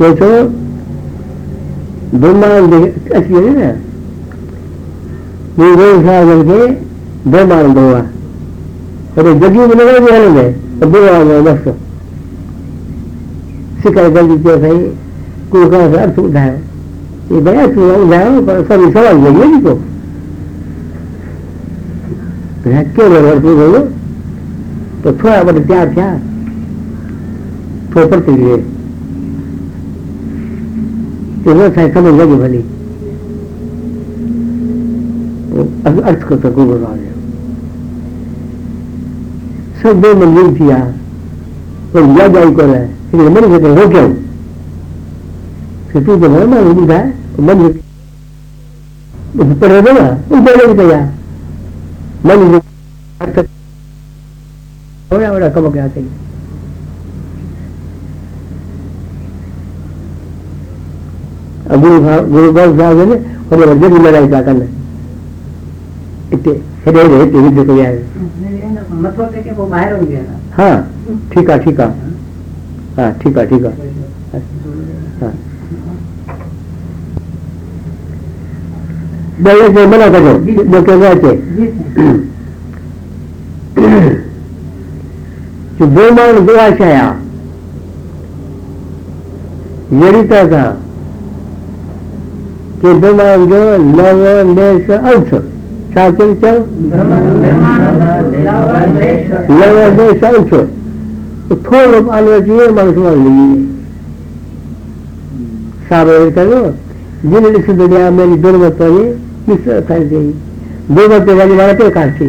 चए थो ब्रह्मांड अची वञे न ॿियो रोज़ साहिब खे ब्रह्मांड आहे अरे जॻहियूं बि लॻाए हलंदे त बुरो मस्तु शिकाए जल्दी चयो साईं कोई खां अर्थ ॿुधायो हे भई अर्थ ॿुधायो पर सभई सवाल लॻी वञे थो कहिड़ो अर्थ ॿुधायो त थोरा वॾा तयारु थिया थोरो परती वियो चयो साईं समझ लॻी भली अर्थ को त कोन आयो सब दो मंजिल थी पर याद आई कोन हिकिड़े मरीज़ खे रोकियऊं तूं त न मां ॿुधाए मन पढ़े थो न उहो पई आहे मन वॾा वॾा कम कया अथई गुरु भाव साहब है और वजह की लड़ाई का करना इतने हेरे हेरे टीवी देखो यार मतलब है कि वो बाहर हो गया ना। हाँ ठीक है ठीक है हाँ ठीक है ठीक है हाँ बड़े से बना करो जो कहना चाहिए जो दो मान दो आशाया ये रीता था कि दो मान जो लव लेश अंश साचल चल लव लेश अंश तो थोड़ा आलवा चाहिए मानस मान लीजिए सारे करो जिन लिख दुनिया मेरी दुर्मत पड़ी मिश्र कर गई दो बच्चे वाली वाला पे काशी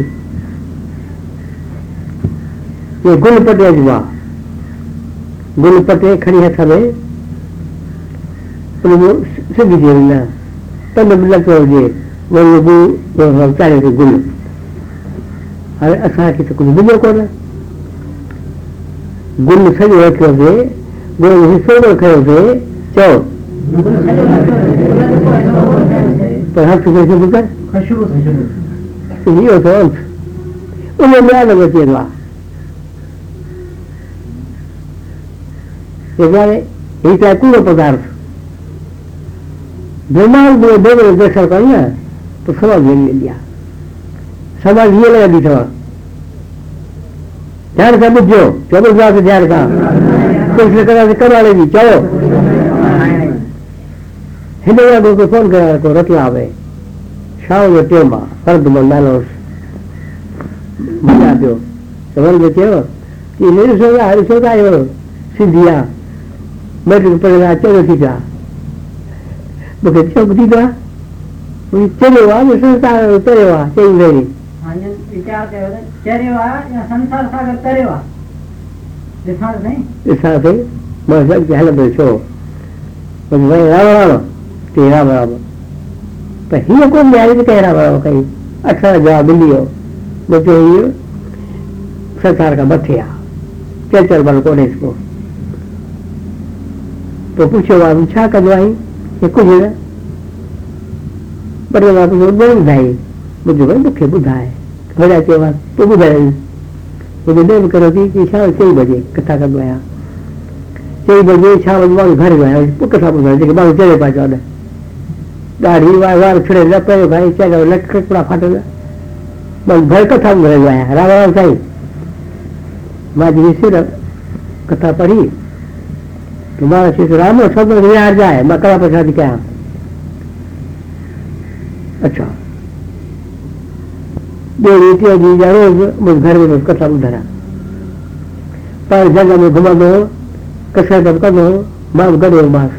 ये गुलपट अजवा गुलपटे खड़ी है थमे प्रभु सिद्ध जेलना तब बिल्ला छोड़ दे वो लोग वो चारे के गुल अरे असा की तो कुछ बिल्ला कौन है गुल सही हो क्यों दे वो हिस्सों में क्यों दे चो पर हम चुके से बुकर ये होता है उन्हें नया लगती है ना ये बारे एक ऐकुल पदार्थ दिमाग में दो बजे दर्शन करना तो समझ में ले लिया समझ ये लगा दी था ध्यान का बुझो चलो जा के ध्यान का कुछ लगा से करा लेगी चलो हिंदुओं को फोन करा को रतला आवे शाव जो टेमा फर्द मंडालो बता दो समझ में क्यों कि मेरे सोचा हर सोचा ये सिद्धिया मेरे ऊपर ना चलो सीधा मुझे चौक दीदा मुझे चले हुआ मुझे संसार सागर तरे हुआ सही मेरी विचार करो चरे हुआ या संसार सागर तरे हुआ विश्वास नहीं विश्वास है बस अब क्या लग रही हो बस वही रावण तेरा बराबर पर ही को न्याय भी तेरा बराबर कहीं अच्छा जवाब लियो मुझे ये सरकार का बथिया चल बल को नहीं इसको तो पूछो बाबू छा करवाई ये कुछ है बड़े बाबू को नहीं बुधाई मुझे भाई दुखे बुधाए हो जाते बात तो बुधाई मुझे नहीं करोगी कि छा 6 बजे कथा करवाया 6 बजे छा बाबू घर गया कथा बुधाई बाबू चले पास वाले गाड़ी वार छुड़े लपे भाई चलो लटकड़ा फाटेगा बस भर कथा में भरे गया राम राम साहिब माँ जी से कथा पढ़ी तुम्हारा शिष्य राम और सब हार जाए मैं कला प्रसाद क्या अच्छा दो रीतिया जी जा रोज मुझ घर में कथा में धरा पर जगह में घुमा दो कसर दब कर दो माफ करो माफ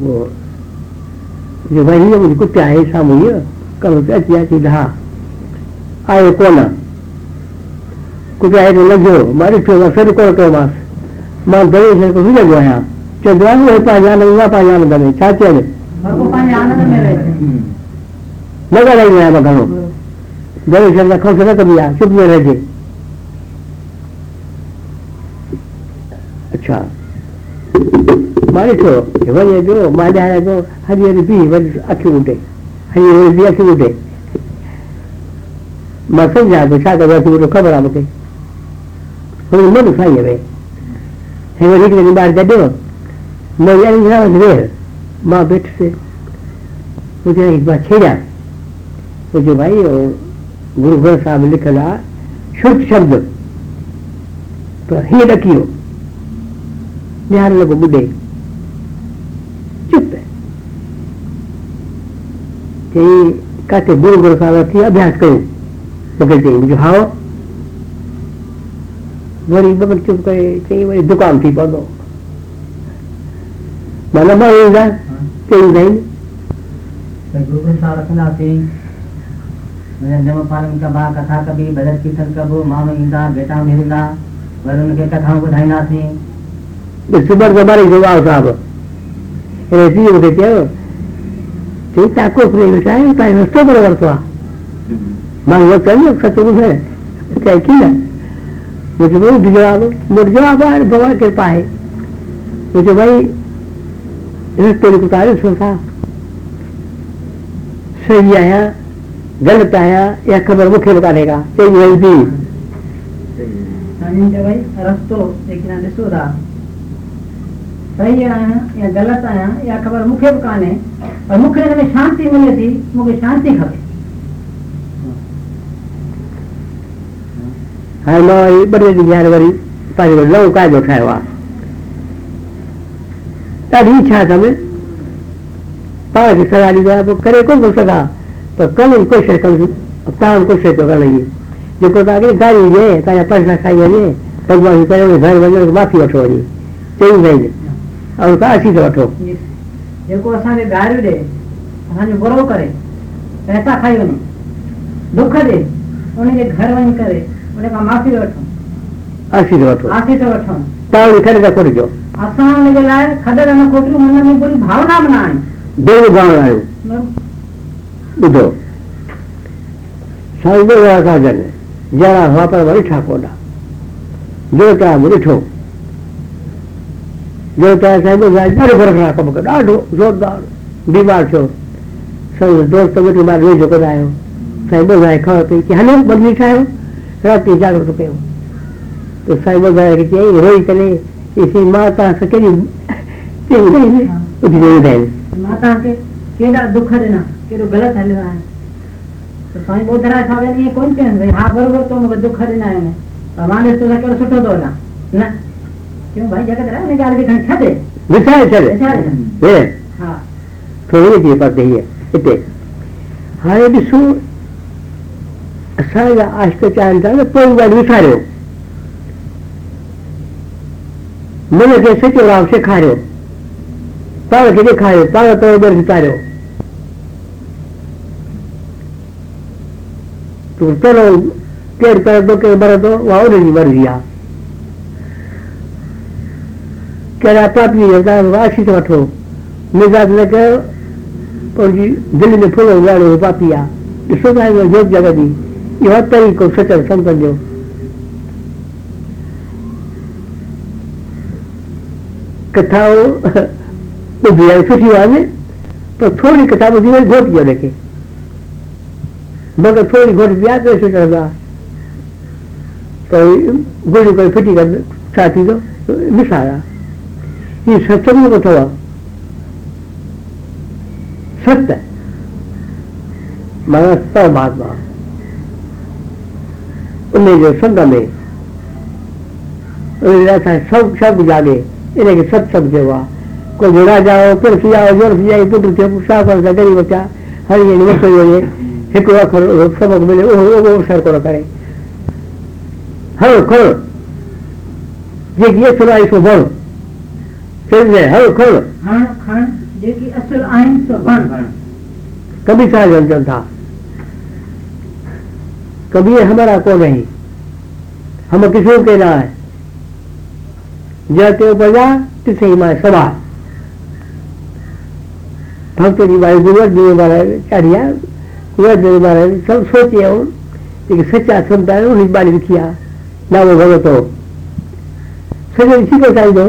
वो जो वही है मुझको प्यारे सामूहिक कल क्या सीधा आए कोना कुछ आए तो लग जाओ मारे छोड़ा फिर कौन करो मास माँ गए से कुछ लग गया चंद्रा में पाँच आनंद में चाचे में लगा नहीं गया मकानों गए से रखो से कभी आ चुप में रह गए अच्छा मारे छो वही जो माजा है जो हरियर भी वही अच्छी उठे हरियर भी अच्छी उठे मैं समझा तो छा कर वैसे बोलो खबर आ मुझे हम मन उठाई है भाई है वही लेकिन बाहर दे दो मैं यानी ना देर माँ बेट से मुझे एक बार छेड़ा मुझे भाई गुरु ग्रंथ साहब लिखला शुद्ध शब्द तो ही रखियो निहार लोगो बुढ़े चुप है कहते गुरु गुरु साहब की अभ्यास करूं तो कहते मुझे हाओ वरी बबल चुप करे चाहिए वरी दुकान थी पौधो माना मांगा चाहिए नहीं गुरु गुरु साहब रखना चाहिए जमा पालन का बात कथा कभी भजन कीर्तन कबो मानो इंदा बेटा मेहला वरुण के कथाओं को ढाईना थी सुबह से हमारे जो आओ साहब ऐसी होते क्या ठीक ताको अपने विचार पाए नष्टों पर करता मांग वो करिए सच में है क्या किया मुझे वो जवाब मुझे जवाब आए भगवान कृपा है तो जो भाई इन्हें टोली को तारीफ सुनता सही आया गलत आया या खबर मुख्य बता देगा ये जल्दी नहीं जो भाई रस्तो लेकिन आने सोरा सही आया या गलत आया या खबर मुख्य बकाने और मुख्य ने शांति मिले थी मुझे शांति खबे हेलो ये बड़े जनवरी पाजी लो का जो खावा तभी इच्छा समय पाजी सदा लिया वो करे को सदा पर कल कोई सरकम अपना को से तो लगी जो को आगे गाड़ी ये ताया पैसा खाई ये भगवान करे घर वाले माफी उठो जी चल गई और का अच्छी से उठो ये को असन गाड़ी दे हम बुरो करे पैसा खायो नहीं दुख दे उनके घर वाले करे उन्हें का माफी उठो आशीर्वाद वठो ताऊ खरेदा करजो असां ने लाए खदर न कोटरू मन में पूरी भावना बनाए देव भावना है बुझो साईं देवा का जन जरा हुआ पर वही ठाकोडा जोटा मुठो जोटा साईं देवा जारे फरकना कम कर डाढो जोरदार बीमार छो सब दोस्त वटि मार वे जो करायो साईं देवा खा पे कि हने बदली ठायो रात के जागो पे तो साईं बाबा के चाहिए रोई करे इसी माता सके नहीं उठ नहीं दे माता के केड़ा दुख देना केरो गलत हलवा है तो साईं बोधरा सावे ये कोन के हां बरोबर तो मुझे दुख देना है हमारे तो केरो सुठो दो ना ना क्यों भाई जगत रहा ने गाल के खा दे विचार चले हे हां थोड़ी सी बात है इते हाय दिसो असल आज के चाल था तो बार विचारो मन के सचो राव से खारो पाव के खायो पाव तो उधर उतारो तो चलो पेड़ पर दो के बरा दो वाओ नहीं मर गया क्या पाप नहीं होता वासी तो उठो मिजाज लेके और जी दिल में फूल उगाड़ो पापिया इसो भाई वो जोग जगह दी यह तरीको सचो समझो कथाओ बुधी आई सुठी वाले तो थोड़ी कथा बुधी में घोट गया लेके मगर थोड़ी घोट गया तो सुठा था तो गोली कोई फिटी कर साथी तो मिसारा ये सत्संग को थोड़ा सत्य मगर सब महात्मा उन्हें जो संग में सब सब जागे इने के सब सब जेवा को जोड़ा जाओ पर सियाओ जोर सियाई पुत्र के पुसा पर गरी बचा हर ये निवेश होए एक अखर सब मिले ओ सर को करे हर खो ये सुनाई सो बोल फिर जे हर खो हां खान जे की असल आइन सो बन कभी सा जन था कभी हमारा को नहीं हम किसी के ना है जाते बजा तिसे मां सभा भक्त जी भाई गुरुवर जी महाराज चारिया गुरुवर जी महाराज सब सोचे हो कि सच्चा समझाए उन्हीं बाली लिखिया ना वो भगत हो सजे इसी को चाहिए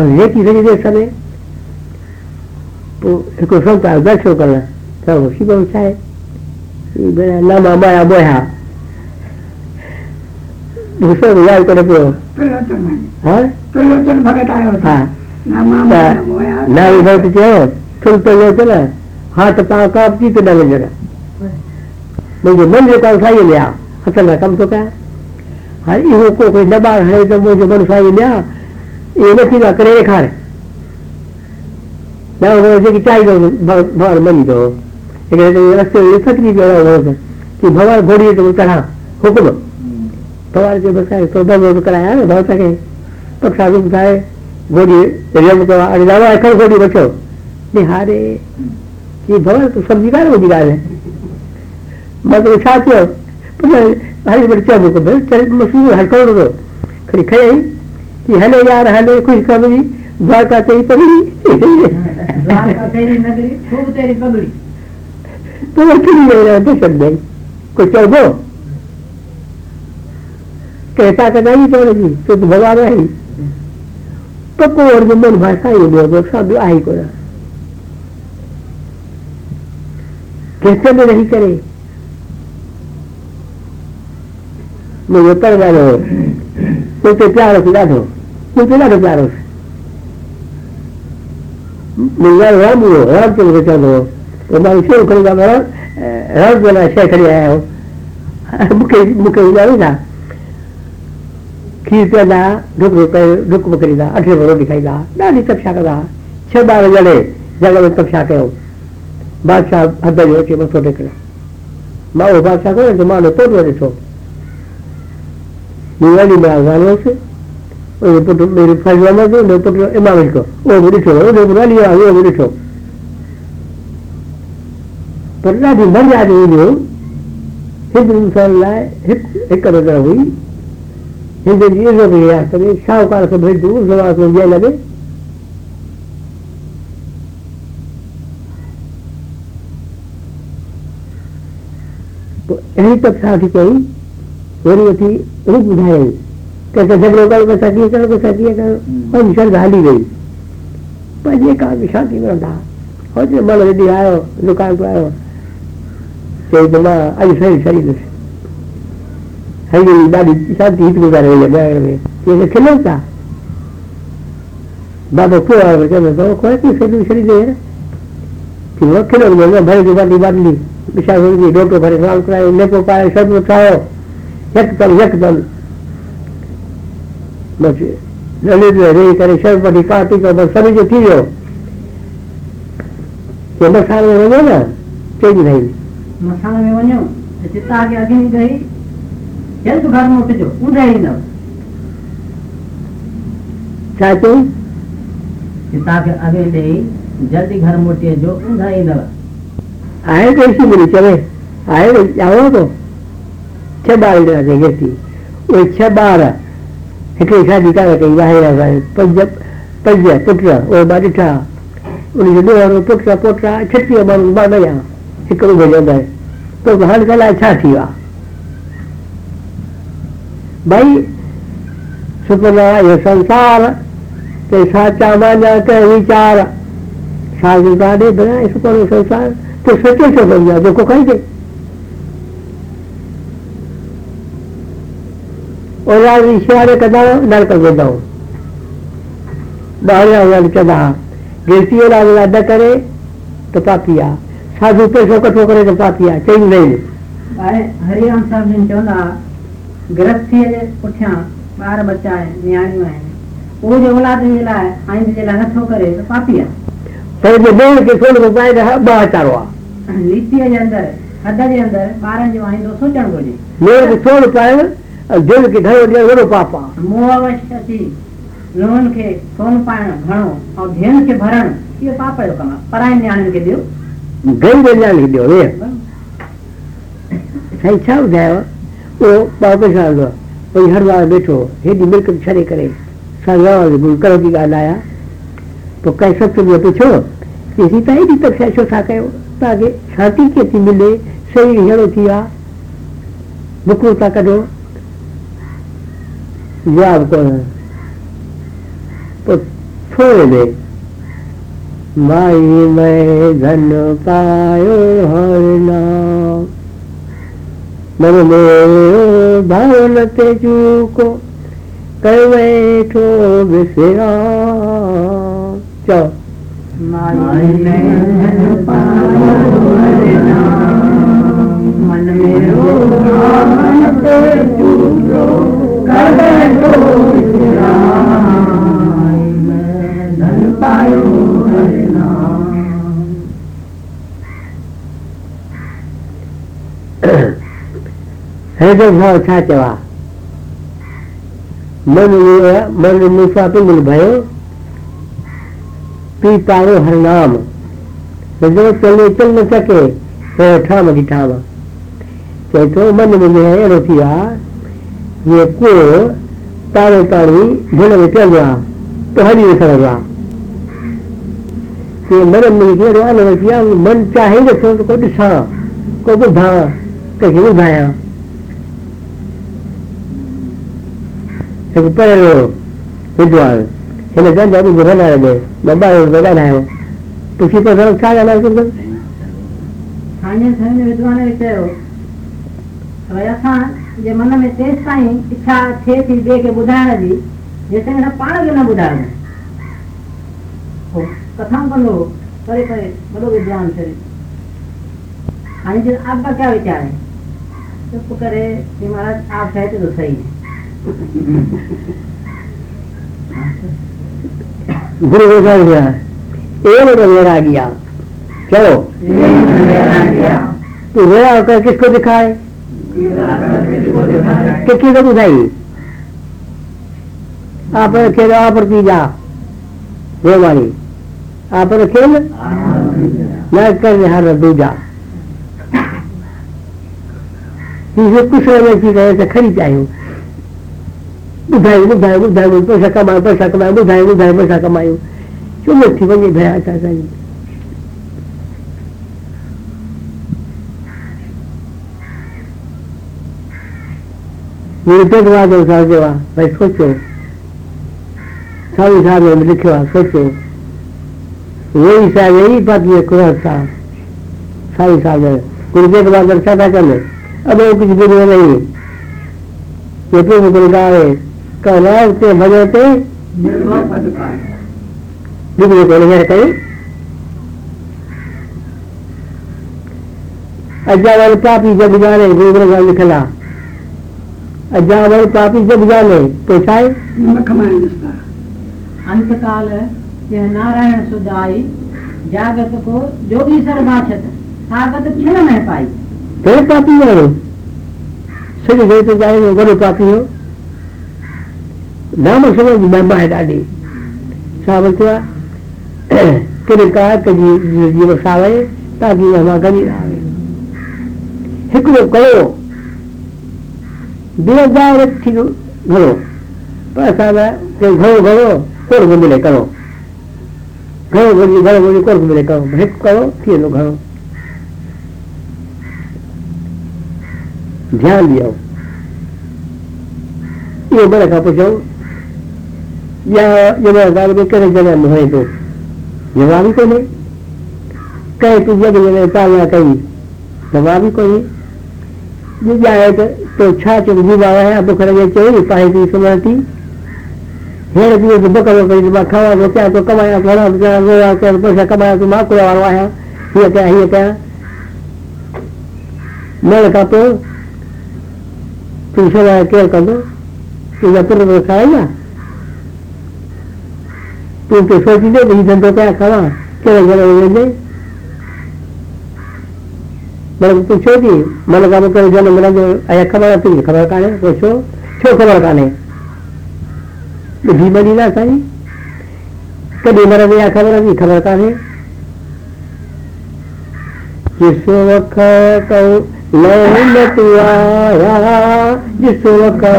और ये की सजे दे समय तो इसको समझता दर्शो करना सब उसी को चाहे नाम हमारा बोया दूसरे विचार करे पियो हां प्रयोजन भगत आयो हां ना भगत जो तुम तो ये चला हाथ पा का की तो डाल जरा मुझे मन का उठाई लिया असल कम तो क्या हर इहो को कोई दबा है तो मुझे मन उठाई लिया ये नहीं ना करे खा ना वो जो की चाहिए भगवान मन दो एक रास्ते ये फकरी गया वो कि भगवान घोड़ी तो उतारा हुक्म भगवान के बसाए तो दम कराया ना भाव सके पक्षा रूप जाए गोली रेम को अरे दावा कर गोली बचो निहारे कि भगवान तो सब बिगाड़ हो बिगाड़ है मतलब साथ हो पर भाई बच्चा को बस चल मशहूर हर करो तो खड़ी खड़ी कि हेलो यार हेलो कुछ कर दी द्वारका तेरी पगड़ी द्वारका तेरी नगरी खूब तेरी पगड़ी तो ठीक नहीं रहा तो सब नहीं कुछ कर दो कहता कदाई तो नहीं तो भगवान है तो कोई मन भाषा ये लोग शब्द आई को कैसे भी नहीं करे मुझे पर वाले हो तो प्यार पिला दो तू पिला दो प्यारो मुझे राम हो राम के मुझे चलो तो मैं शुरू करूँगा मेरा राम वाला शेख ले आया हो मुके मुके उजाड़ी ना खींचना दुख बकरीदा अठे बड़ो दिखाईदा नानी कक्षा कदा छह बार जड़े जगह में कक्षा कहो बादशाह हद जो के मसो निकला मां वो बादशाह करे तो मां ने तो ॾिठो निवाली में आवाज़ से और तो मेरे फजला में जो तो इमाम को वो बुरी छोड़ो वो बुरी लिया वो बुरी छोड़ो पर ना भी मर जा रही हो हिद इंसान लाए हिद एक कर हुई हिंदे ये जो भी है तभी शाहकार से भेज दूर जवाब में ये लगे तो यही तब साथी कोई वही होती रूप बुझाए कैसे झगड़े कर बसा किए कर और विशाल घाली गई पर ये काम विशाल की मेरा था और जो मन रेडी आयो दुकान पर आयो तो बना अभी सही शरीर हरी दादी शांति हित गुजार रही है बैग में ये खिलौता बाबा पूरा क्या मैं बाबा कोई किसी से शरीर दे रहा कि वो खिलौने में मैं भरे दुकान बांध ली विशाल हो गई डॉक्टर भरे काम कराए ले को पाए सब उठाओ एकदम बस ललित रे करे सब बड़ी काटी का बस सभी जो थी जो ये मसाला में हो ना चेंज नहीं मसाला में हो ना चिता के आगे नहीं गई जल घर में उठो उधर ही ना चाहते ताकि आगे ले जल्दी घर में उठे जो उधर ही ना आए कैसी मिली चले आए आओ तो छह बार इधर देंगे थी वो छह बार एक शादी का कहीं बाहर आ गए पंजब पंजे पुत्र और बाड़ी था उन्हें जो और पुत्र पोटा छठी बार बार गया एक को भेजा गए तो घर का अच्छा थी भाई सुपना ये संसार ते साचा माना के विचार साधुता ने बनाए सुपन संसार तो सचे से बन जाओ देखो कहीं गए और आज इशारे कदा डर कर देता हूँ बाहर आवाज कदा गिरती और आवाज अदा करे तो पापिया साधु पे शोकत हो करे तो पापिया चेंज नहीं हरिराम साहब ने चौना गृहस्थी जे पुठियां बार बच्चा है न्याणियों है वो जो औलाद जे लाए आइन जे ला नथो करे तो पापी है पर जे बेण के सोन को पाए रहा बा चारो आ नीति जे अंदर हद जे अंदर बारन जो आइन दो सोचण गोजे मेर के सोन पाए और जेल के घर जे वरो पापा मोह अवश्य थी लोन के सोन पाए घणो और धेन के भरण ये पाप जो कमा पराई न्याणियों के दियो गई बेल्या ले दियो रे सही छाव जाओ वो वापस आ गया वही हर बार बैठो हेडी मिलकर छड़े करे सारा गुलकर की गाल आया तो कैसा तुम पूछो इसी तरह की तक फैसो था कयो ताकि शांति के थी मिले सही हेड़ो थिया बुकुरता करो जवाब को तो छोड़े दे माई मैं धन पायो हर नाम मन में भवन तेजू को कर बैठो विश्राम चलो मन में भवन तेजू को कर बैठो विश्राम मैं धन पायो हरि नाम हृदय भाव छा चवा मन मूसा पिंगल भयो पी तारो हर नाम हृदय चले चल न सके तो ठाम की ठाम चए तो मन मुंहिंजे अहिड़ो थी आहे जीअं को तारो तारी झुल में चवंदो आहे तो हली विसरंदो आहे मन मुंहिंजी अहिड़ो आलो थी आहे मन चाहींदो छो त को ॾिसां को ॿुधां कंहिंखे ॿुधायां एक पढ़ो विद्वान चले जाए जादू गुरु ना रह जाए बाबा बाबा ना हो तो किसी को जरूर खा जाना उसको खाने खाने विद्वान ने कहो राजा खान जे मन में तेज साई इच्छा छे थी बे के बुधारण जी जैसे ना पाण के ना बुधारण हो कथा बनो परे परे बड़ो विद्वान से हां जी आपका क्या विचार है तो करे कि महाराज आप कहते तो सही है गुरु वैराग गया एक और वैराग गया चलो तो वैराग कर किसको दिखाए किसकी को बुझाई आप खेल आप पर पी जा वे वाली आप पर खेल न कर यहाँ रद्दू जा कुछ चीज खरी चाहिए बुधायो बुधायो बुधायो पैसा कमायो पैसा कमायो बुधायो बुधायो पैसा कमायो छो नथी वञे भया छा साईं मूर्त वादो साजेवा भाई सोचो साईं साहिब ने लिखियो आहे सोचो वही साईं वही पदीअ कुरान सां साईं साहिब गुरुदेव वादर छा था कनि अब वो कुछ भी नहीं ये तो गुरुदा है कलाव के भजन पे निर्वाह पदका गुरु को लेकर कहीं अजावल पापी जब जाने गुरु का लिखला अजावल पापी जब जाने पैसाए न कमाए निस्ता अंतकाल ये नारायण सुदाई जागत को जोगी सर्वाचत सागत छिन में पाई फिर पापी हो सही गए तो जाए वॾो पापी हो नाम समझ महिमा है ॾाढी छा वरितो आहे कॾहिं का कॾहिं जीव सावे ताकी महिमा कॾहिं न आवे हिकिड़ो कयो बेदार थी घणो पर असां घणो घणो कोर्ग मिले करो घणो घणो घणो कोर्ग मिले करो हिकु करो थी वेंदो घणो ध्यान ॾियो इहो मन खां पुछूं या ॼण में कहिड़े जॻह में हुए थो जवाब ई कोन्हे कंहिं तूं जॻह में ताला कई जवाब ई कोन्हे ॼाए तो छा चुंबी बाबा आहियां पोइ घर में चई पाए थी सुम्हां थी हेड़ ॾींहं जो बक कई मां खावां थो कयां थो कमायां घणा रोया कयां पैसा कमायां थो मां कुड़ा वारो आहियां हीअं कयां हीअं कयां मन खां पोइ तुझे केरु कंदो तुंहिंजा पुट खाराईंदा तूं त सोचींदे त हीउ धंधो कयां कवां कहिड़े घर में वेंदे मन पुछो थी मन खां पोइ कहिड़े जन्म मिलंदो ऐं ख़बर तुंहिंजी ख़बर कान्हे पोइ छो छो ख़बर कान्हे ॿुधी ॿधी न असांजी कॾहिं मरंदी आहे ख़बर असांजी ख़बर कान्हे नैन तुआया जिस वक़्त को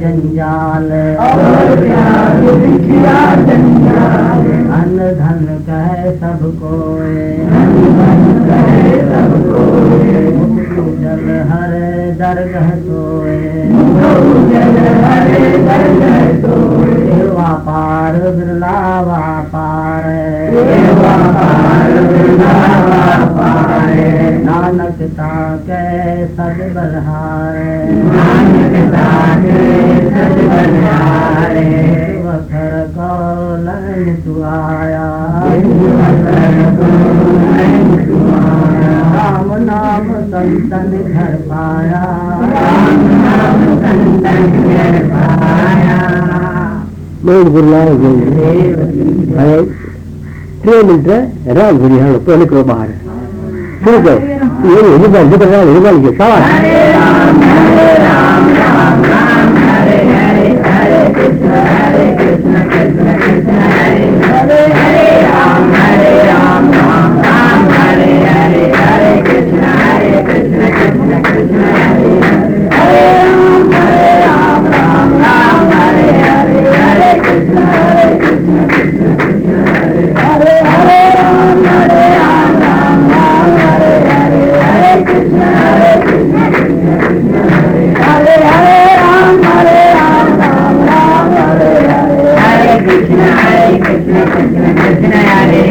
जंजाल अन धन कहे सबको जल हर दरगह सोए व्यापार बिरला व्यापार नानक ताके सद बलहारे वखर को लैन तुआया राम नाम संतन घर पाया लोग गुरलाल भाई 3 मिनट राम घुरी हलो पहले को बाहर ठीक है, ये Hare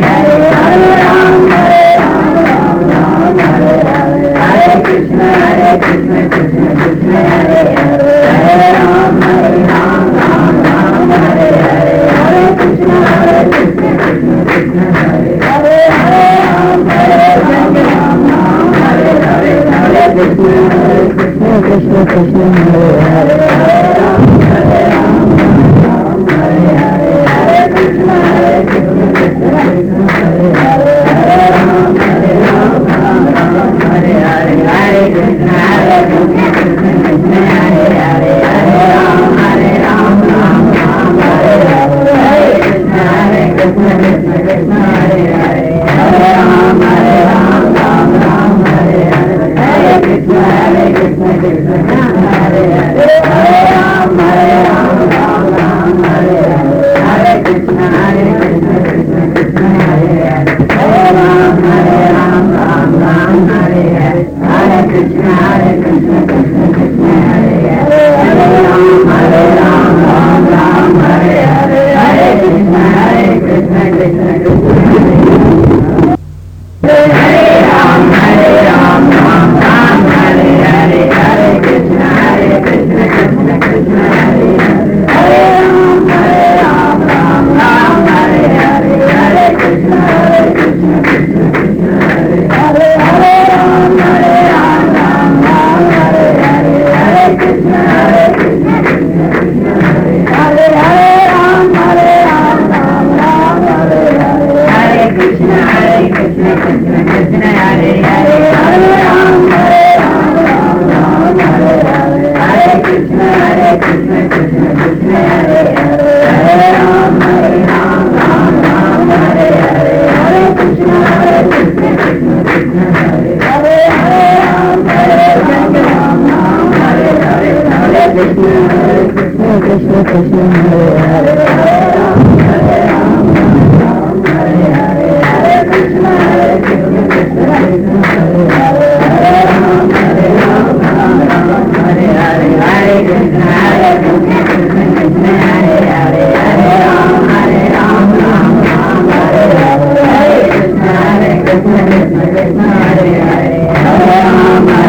Hare Hare Rama